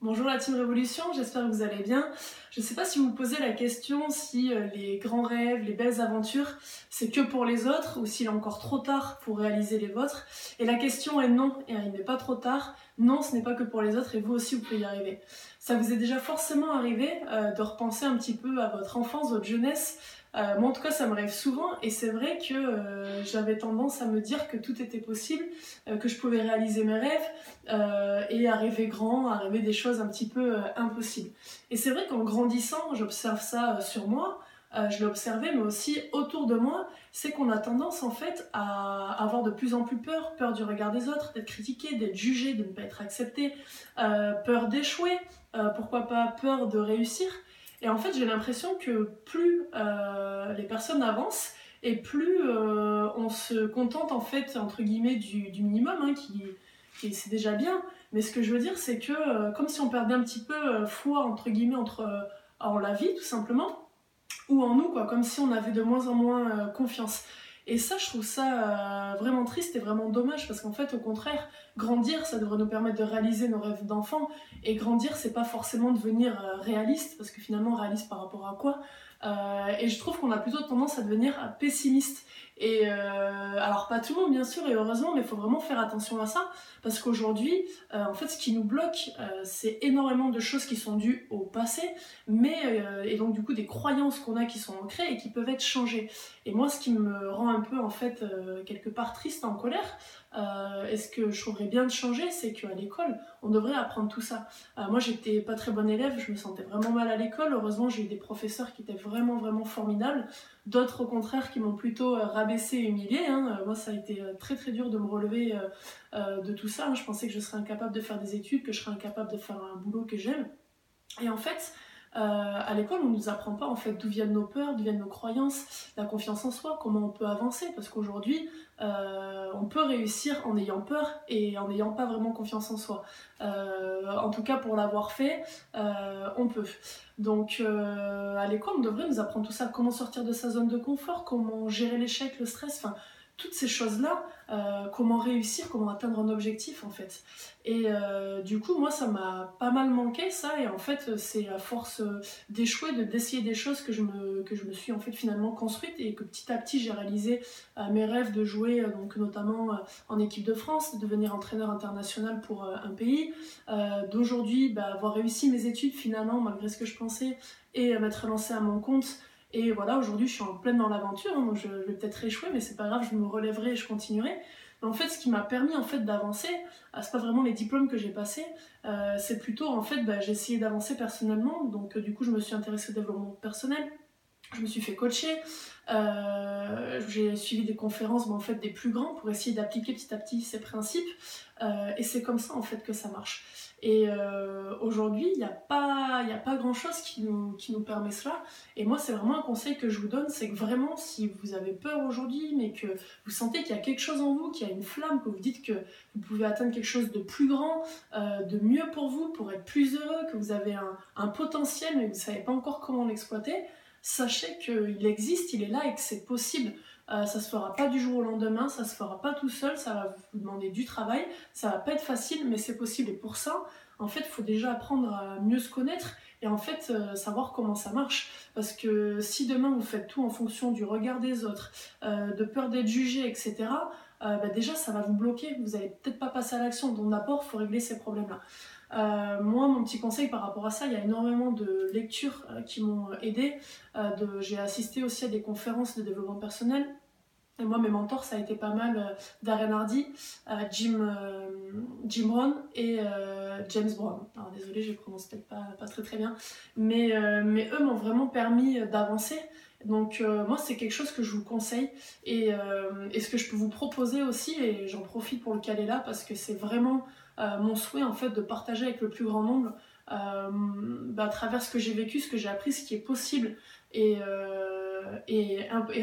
Bonjour la Team Révolution, j'espère que vous allez bien. Je ne sais pas si vous vous posez la question si les grands rêves, les belles aventures, c'est que pour les autres ou s'il est encore trop tard pour réaliser les vôtres. Et la question est non, et il n'est pas trop tard. Non, ce n'est pas que pour les autres et vous aussi vous pouvez y arriver. Ça vous est déjà forcément arrivé de repenser un petit peu à votre enfance, votre jeunesse. Moi en tout cas ça me rêve souvent et c'est vrai que j'avais tendance à me dire que tout était possible, que je pouvais réaliser mes rêves et à rêver grand, à rêver des choses un petit peu impossibles. Et c'est vrai qu'en grandissant, j'observe ça sur moi, je l'observais mais aussi autour de moi, c'est qu'on a tendance en fait à avoir de plus en plus peur du regard des autres, d'être critiqué, d'être jugé, de ne pas être accepté, peur d'échouer, pourquoi pas peur de réussir. Et en fait, j'ai l'impression que plus les personnes avancent et plus on se contente en fait, entre guillemets, du minimum, hein, qui c'est déjà bien. Mais ce que je veux dire, c'est que comme si on perdait un petit peu foi, entre guillemets, en la vie, tout simplement, ou en nous, quoi, comme si on avait de moins en moins confiance. Et ça, je trouve ça vraiment triste et vraiment dommage parce qu'en fait, au contraire, grandir, ça devrait nous permettre de réaliser nos rêves d'enfant. Et grandir, c'est pas forcément devenir réaliste parce que finalement, réaliste par rapport à quoi ? Et je trouve qu'on a plutôt tendance à devenir pessimiste. Et alors, pas tout le monde, bien sûr, et heureusement, mais il faut vraiment faire attention à ça parce qu'aujourd'hui, en fait, ce qui nous bloque, c'est énormément de choses qui sont dues au passé, et donc du coup, des croyances qu'on a qui sont ancrées et qui peuvent être changées. Et moi, ce qui me rend un peu, en fait, quelque part triste, en colère, et ce que je trouverais bien de changer, c'est qu'à l'école, on devrait apprendre tout ça. Moi, j'étais pas très bonne élève, je me sentais vraiment mal à l'école. Heureusement, j'ai eu des professeurs qui étaient vraiment formidables. D'autres, au contraire, qui m'ont plutôt rabaissée et humiliée. Hein. Moi, ça a été très dur de me relever de tout ça. Hein. Je pensais que je serais incapable de faire des études, que je serais incapable de faire un boulot que j'aime. Et en fait, à l'école, on ne nous apprend pas en fait, d'où viennent nos peurs, d'où viennent nos croyances, la confiance en soi, comment on peut avancer. Parce qu'aujourd'hui, on peut réussir en ayant peur et en n'ayant pas vraiment confiance en soi. En tout cas, pour l'avoir fait, on peut. Donc, à l'école, on devrait nous apprendre tout ça. Comment sortir de sa zone de confort, comment gérer l'échec, le stress, enfin, toutes ces choses-là. Comment réussir, comment atteindre un objectif en fait. Et du coup, moi, ça m'a pas mal manqué ça. Et en fait, c'est à force d'échouer, d'essayer des choses que je me suis en fait finalement construite et que petit à petit, j'ai réalisé mes rêves de jouer donc notamment en équipe de France, de devenir entraîneur international pour un pays. D'aujourd'hui, avoir réussi mes études finalement malgré ce que je pensais et m'être lancée à mon compte. Et voilà, aujourd'hui, je suis en pleine dans l'aventure, hein, donc je vais peut-être échouer, mais c'est pas grave, je me relèverai et je continuerai. Mais en fait, ce qui m'a permis en fait, d'avancer, c'est pas vraiment les diplômes que j'ai passés, c'est plutôt, en fait, j'ai essayé d'avancer personnellement, donc du coup, je me suis intéressée au développement personnel, je me suis fait coacher, j'ai suivi des conférences, mais en fait, des plus grands, pour essayer d'appliquer petit à petit ces principes, et c'est comme ça, en fait, que ça marche. Et aujourd'hui, il n'y a pas grand-chose qui nous permet cela. Et moi, c'est vraiment un conseil que je vous donne, c'est que vraiment, si vous avez peur aujourd'hui, mais que vous sentez qu'il y a quelque chose en vous, qu'il y a une flamme, que vous dites que vous pouvez atteindre quelque chose de plus grand, de mieux pour vous, pour être plus heureux, que vous avez un potentiel, mais vous ne savez pas encore comment l'exploiter, sachez qu'il existe, il est là et que c'est possible. Ça se fera pas du jour au lendemain, ça se fera pas tout seul, ça va vous demander du travail, ça va pas être facile, mais c'est possible. Et pour ça, en fait, il faut déjà apprendre à mieux se connaître et en fait savoir comment ça marche. Parce que si demain vous faites tout en fonction du regard des autres, de peur d'être jugé, etc., déjà ça va vous bloquer, vous allez peut-être pas passer à l'action. Donc d'abord, il faut régler ces problèmes-là. Moi, mon petit conseil par rapport à ça, il y a énormément de lectures qui m'ont aidée. J'ai assisté aussi à des conférences de développement personnel. Et moi, mes mentors, ça a été pas mal Darren Hardy, Jim Rohn et James Brown. Alors désolée, je ne prononce peut-être pas très bien. Mais eux m'ont vraiment permis d'avancer. Donc moi, c'est quelque chose que je vous conseille. Et ce que je peux vous proposer aussi, et j'en profite pour le caler là, parce que c'est vraiment... mon souhait en fait de partager avec le plus grand nombre à travers ce que j'ai vécu, ce que j'ai appris, ce qui est possible et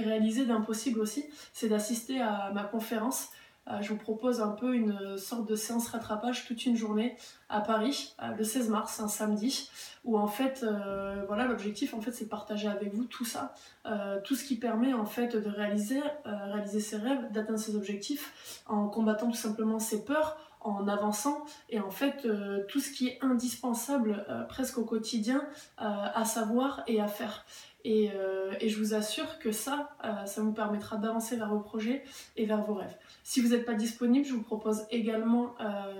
réaliser d'impossible aussi, c'est d'assister à ma conférence. Je vous propose un peu une sorte de séance rattrapage toute une journée à Paris, le 16 mars, un samedi, où en fait, voilà, l'objectif en fait c'est de partager avec vous tout ça, tout ce qui permet en fait de réaliser ses rêves, d'atteindre ses objectifs en combattant tout simplement ses peurs, en avançant, et en fait tout ce qui est indispensable presque au quotidien à savoir et à faire. Et je vous assure que ça vous permettra d'avancer vers vos projets et vers vos rêves. Si vous n'êtes pas disponible, je vous propose également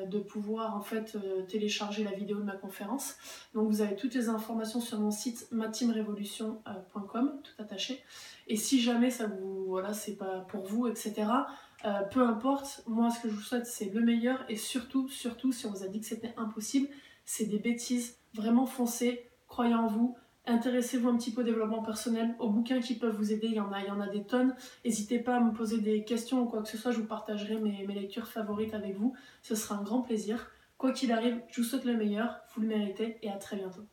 de pouvoir en fait télécharger la vidéo de ma conférence. Donc vous avez toutes les informations sur mon site mateamrevolution.com, tout attaché. Et si jamais ça vous, voilà, c'est pas pour vous, etc., peu importe, moi ce que je vous souhaite c'est le meilleur, et surtout, si on vous a dit que c'était impossible, c'est des bêtises. Vraiment foncez, croyez en vous. Intéressez-vous un petit peu au développement personnel, aux bouquins qui peuvent vous aider, il y en a des tonnes. N'hésitez pas à me poser des questions ou quoi que ce soit, je vous partagerai mes lectures favorites avec vous. Ce sera un grand plaisir. Quoi qu'il arrive, je vous souhaite le meilleur, vous le méritez, et à très bientôt.